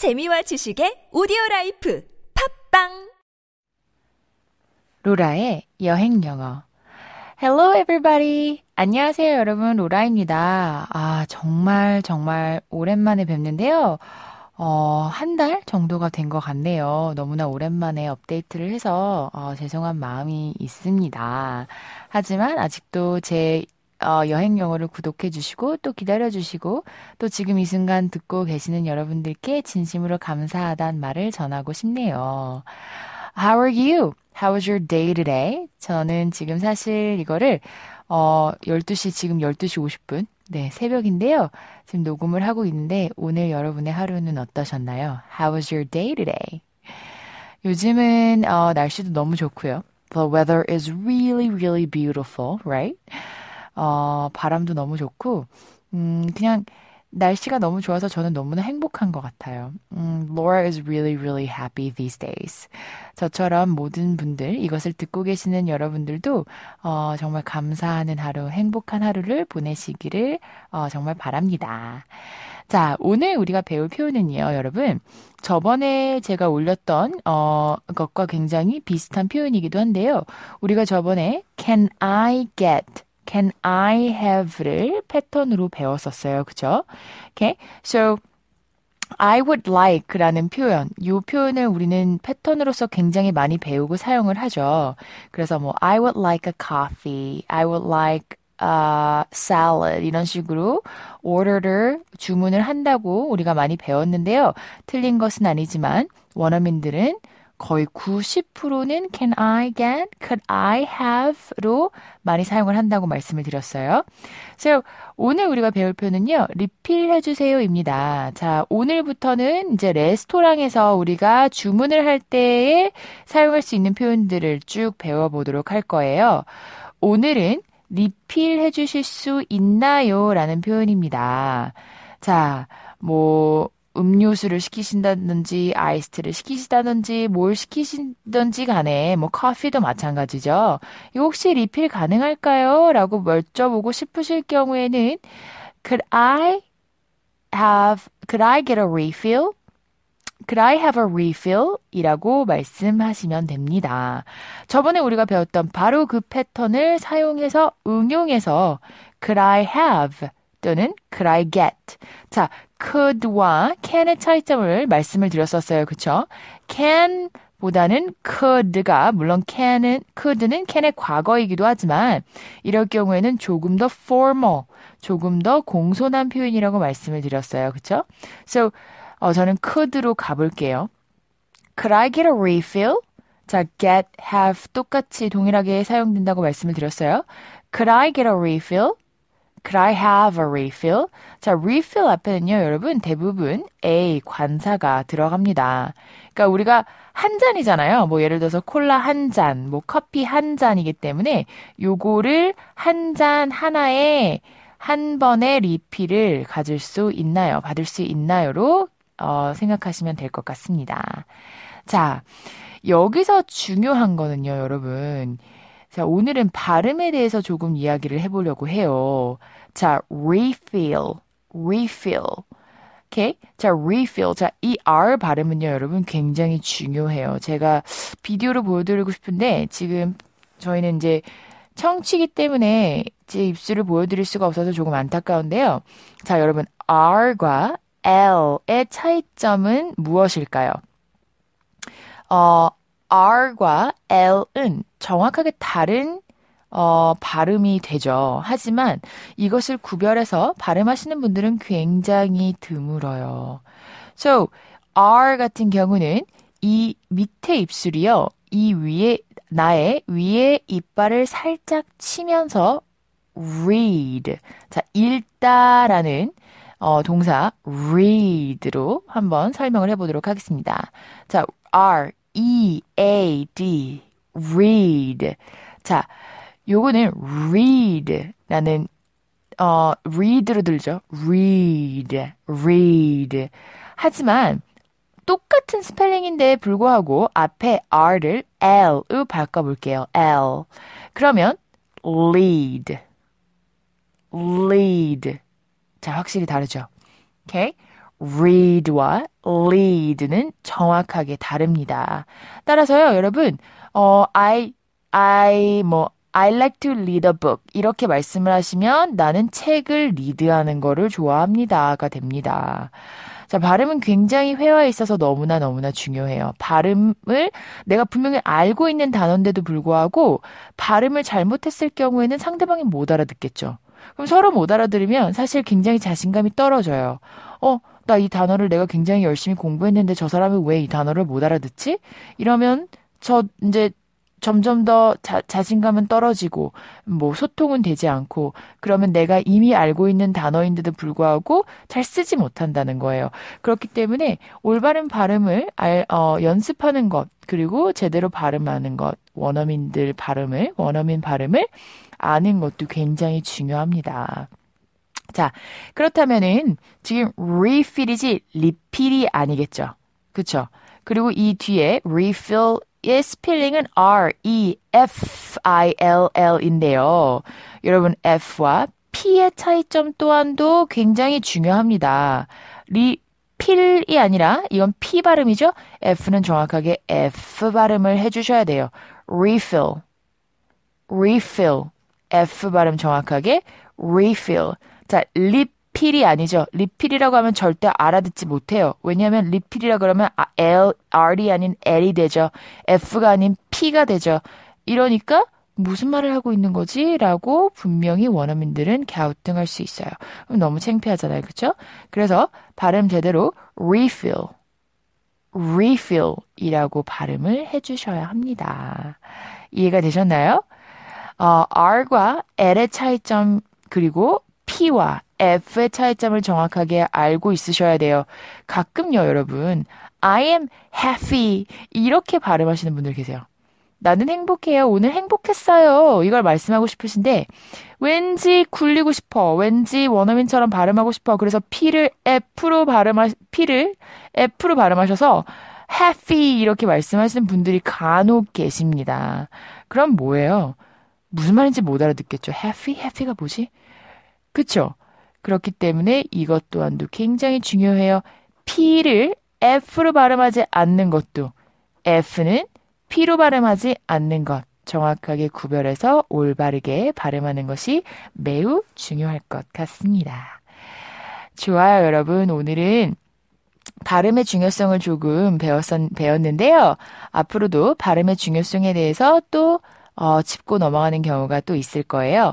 재미와 지식의 오디오라이프 팝빵 로라의 여행 영어. Hello everybody. 안녕하세요 여러분, 로라입니다. 정말 오랜만에 뵙는데요. 한 달 정도가 된 것 같네요. 너무나 오랜만에 업데이트를 해서 죄송한 마음이 있습니다. 하지만 아직도 제 여행 영어를 구독해 주시고 또 기다려 주시고 또 지금 이 순간 듣고 계시는 여러분들께 진심으로 감사하단 말을 전하고 싶네요. How are you? How was your day today? 저는 지금 사실 이거를 12시 50분 새벽인데요. 지금 녹음을 하고 있는데 오늘 여러분의 하루는 어떠셨나요? How was your day today? 요즘은 날씨도 너무 좋고요. The weather is really, really beautiful, right? 바람도 너무 좋고, 그냥 날씨가 너무 좋아서 저는 너무나 행복한 것 같아요. Laura is really, really happy these days. 저처럼 모든 분들, 이것을 듣고 계시는 여러분들도 정말 감사하는 하루, 행복한 하루를 보내시기를 정말 바랍니다. 자, 오늘 우리가 배울 표현은요, 여러분. 저번에 제가 올렸던 것과 굉장히 비슷한 표현이기도 한데요. 우리가 저번에 Can I get? Can I have를 패턴으로 배웠었어요. 그쵸? Okay. So, I would like라는 표현. 이 표현을 우리는 패턴으로서 굉장히 많이 배우고 사용을 하죠. 그래서 뭐 I would like a coffee, I would like a salad 이런 식으로 order를 주문을 한다고 우리가 많이 배웠는데요. 틀린 것은 아니지만 원어민들은 거의 90%는 can I get, could I have로 많이 사용을 한다고 말씀을 드렸어요. So, 오늘 우리가 배울 표현은요, 리필해주세요입니다. 자, 오늘부터는 이제 레스토랑에서 우리가 주문을 할 때에 사용할 수 있는 표현들을 쭉 배워보도록 할 거예요. 오늘은 리필해주실 수 있나요? 라는 표현입니다. 자, 음료수를 시키신다든지 아이스티를 시키시다든지 뭘 시키시든지 간에 커피도 마찬가지죠. 이거 혹시 리필 가능할까요? 라고 여쭤보고 싶으실 경우에는 Could I get a refill? Could I have a refill? 이라고 말씀하시면 됩니다. 저번에 우리가 배웠던 바로 그 패턴을 사용해서 응용해서 Could I have? 또는 could I get? 자, could와 can의 차이점을 말씀을 드렸었어요. 그쵸? can보다는 could가, 물론 could는 can의 과거이기도 하지만 이럴 경우에는 조금 더 formal, 조금 더 공손한 표현이라고 말씀을 드렸어요. 그쵸? So, 저는 could로 가볼게요. Could I get a refill? 자, get, have 똑같이 동일하게 사용된다고 말씀을 드렸어요. Could I get a refill? Could I have a refill? 자, refill 앞에는요, 여러분, 대부분 a, 관사가 들어갑니다. 그러니까 우리가 한 잔이잖아요. 예를 들어서 콜라 한 잔, 커피 한 잔이기 때문에 요거를 한 잔 하나에 한 번의 리필을 가질 수 있나요? 받을 수 있나요?로 생각하시면 될 것 같습니다. 자, 여기서 중요한 거는요, 여러분. 자, 오늘은 발음에 대해서 조금 이야기를 해보려고 해요. 자, refill. 오케이? 자, refill. 자, 이 R 발음은요, 여러분, 굉장히 중요해요. 제가 비디오로 보여드리고 싶은데, 지금 저희는 이제 청취기 때문에 제 입술을 보여드릴 수가 없어서 조금 안타까운데요. 자, 여러분, R과 L의 차이점은 무엇일까요? R과 L은 정확하게 다른 발음이 되죠. 하지만 이것을 구별해서 발음하시는 분들은 굉장히 드물어요. So, R 같은 경우는 이 밑에 입술이요. 이 위에, 나의 위에 이빨을 살짝 치면서 read. 자, 읽다라는 동사 read로 한번 설명을 해보도록 하겠습니다. 자, R. E-A-D, read. 자, 요거는 read라는, read로 들죠. read. 하지만, 똑같은 스펠링인데 불구하고 앞에 R를 L로 바꿔볼게요. L. 그러면, lead. 자, 확실히 다르죠. 오케이? read와 lead는 정확하게 다릅니다. 따라서요, 여러분, I like to read a book 이렇게 말씀을 하시면 나는 책을 리드하는 거를 좋아합니다가 됩니다. 자, 발음은 굉장히 회화에 있어서 너무나 중요해요. 발음을 내가 분명히 알고 있는 단어인데도 불구하고 발음을 잘못했을 경우에는 상대방이 못 알아듣겠죠. 그럼 서로 못 알아들으면 사실 굉장히 자신감이 떨어져요. 나 이 단어를 내가 굉장히 열심히 공부했는데 저 사람이 왜 이 단어를 못 알아듣지? 이러면 저 이제 점점 더 자신감은 떨어지고 소통은 되지 않고 그러면 내가 이미 알고 있는 단어인데도 불구하고 잘 쓰지 못한다는 거예요. 그렇기 때문에 올바른 발음을 연습하는 것 그리고 제대로 발음하는 것 원어민 발음을 아는 것도 굉장히 중요합니다. 자, 그렇다면은 지금 refit이지 repeat이 아니겠죠. 그렇죠? 그리고 이 뒤에 refill 예, 스펠링은 R-E-F-I-L-L인데요. 여러분, F와 P의 차이점 또한도 굉장히 중요합니다. 필이 아니라 이건 P 발음이죠. F는 정확하게 F 발음을 해주셔야 돼요. Refill. F 발음 정확하게 refill. 자, 리필이 아니죠. 리필이라고 하면 절대 알아듣지 못해요. 왜냐하면 리필이라 그러면 R이 아닌 L이 되죠. F가 아닌 P가 되죠. 이러니까 무슨 말을 하고 있는 거지? 라고 분명히 원어민들은 갸우뚱할 수 있어요. 너무 창피하잖아요. 그렇죠? 그래서 발음 제대로 refill이라고 발음을 해주셔야 합니다. 이해가 되셨나요? R과 L의 차이점 그리고 P와 F의 차이점을 정확하게 알고 있으셔야 돼요. 가끔요, 여러분. I am happy. 이렇게 발음하시는 분들 계세요. 나는 행복해요. 오늘 행복했어요. 이걸 말씀하고 싶으신데 왠지 굴리고 싶어. 왠지 원어민처럼 발음하고 싶어. 그래서 P를 F로 발음하셔서 happy 이렇게 말씀하시는 분들이 간혹 계십니다. 그럼 뭐예요? 무슨 말인지 못 알아듣겠죠. happy가 뭐지? 그쵸? 그렇기 때문에 이것 또한도 굉장히 중요해요. P를 F로 발음하지 않는 것도 F는 P로 발음하지 않는 것 정확하게 구별해서 올바르게 발음하는 것이 매우 중요할 것 같습니다. 좋아요, 여러분. 오늘은 발음의 중요성을 조금 배웠는데요. 앞으로도 발음의 중요성에 대해서 또 짚고 넘어가는 경우가 또 있을 거예요.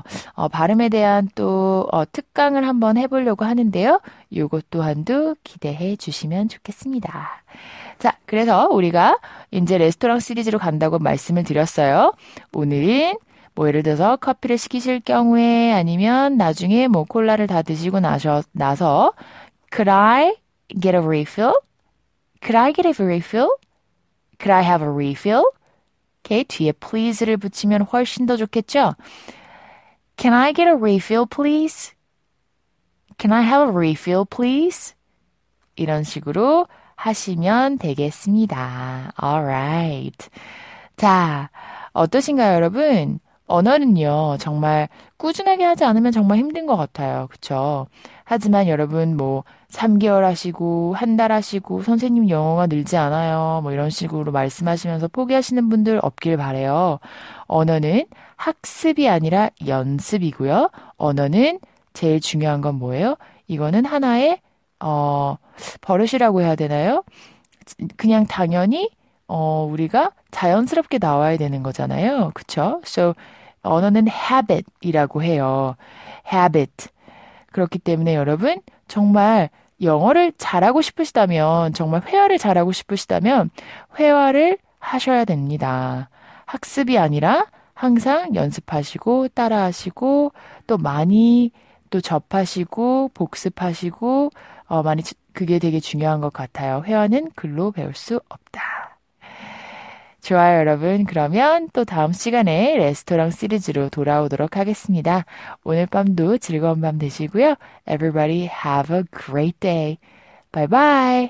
발음에 대한 또 특강을 한번 해보려고 하는데요. 요것 또한도 기대해 주시면 좋겠습니다. 자, 그래서 우리가 이제 레스토랑 시리즈로 간다고 말씀을 드렸어요. 오늘은 예를 들어서 커피를 시키실 경우에 아니면 나중에 콜라를 다 드시고 나서 Could I have a refill? 뒤에 please를 붙이면 훨씬 더 좋겠죠? Can I get a refill, please? Can I have a refill, please? 이런 식으로 하시면 되겠습니다. Alright. 자, 어떠신가요, 여러분? 언어는요, 정말 꾸준하게 하지 않으면 정말 힘든 것 같아요. 그쵸? 하지만 여러분 3개월 하시고 한 달 하시고 선생님 영어가 늘지 않아요. 이런 식으로 말씀하시면서 포기하시는 분들 없길 바래요. 언어는 학습이 아니라 연습이고요. 언어는 제일 중요한 건 뭐예요? 이거는 하나의 버릇이라고 해야 되나요? 그냥 당연히 우리가 자연스럽게 나와야 되는 거잖아요. 그쵸? So 언어는 habit이라고 해요. habit. 그렇기 때문에 여러분 정말 영어를 잘하고 싶으시다면 정말 회화를 잘하고 싶으시다면 회화를 하셔야 됩니다. 학습이 아니라 항상 연습하시고 따라하시고 또 많이 또 접하시고 복습하시고 많이 그게 되게 중요한 것 같아요. 회화는 글로 배울 수 없다. 좋아요, 여러분. 그러면 또 다음 시간에 레스토랑 시리즈로 돌아오도록 하겠습니다. 오늘 밤도 즐거운 밤 되시고요. Everybody have a great day. Bye bye.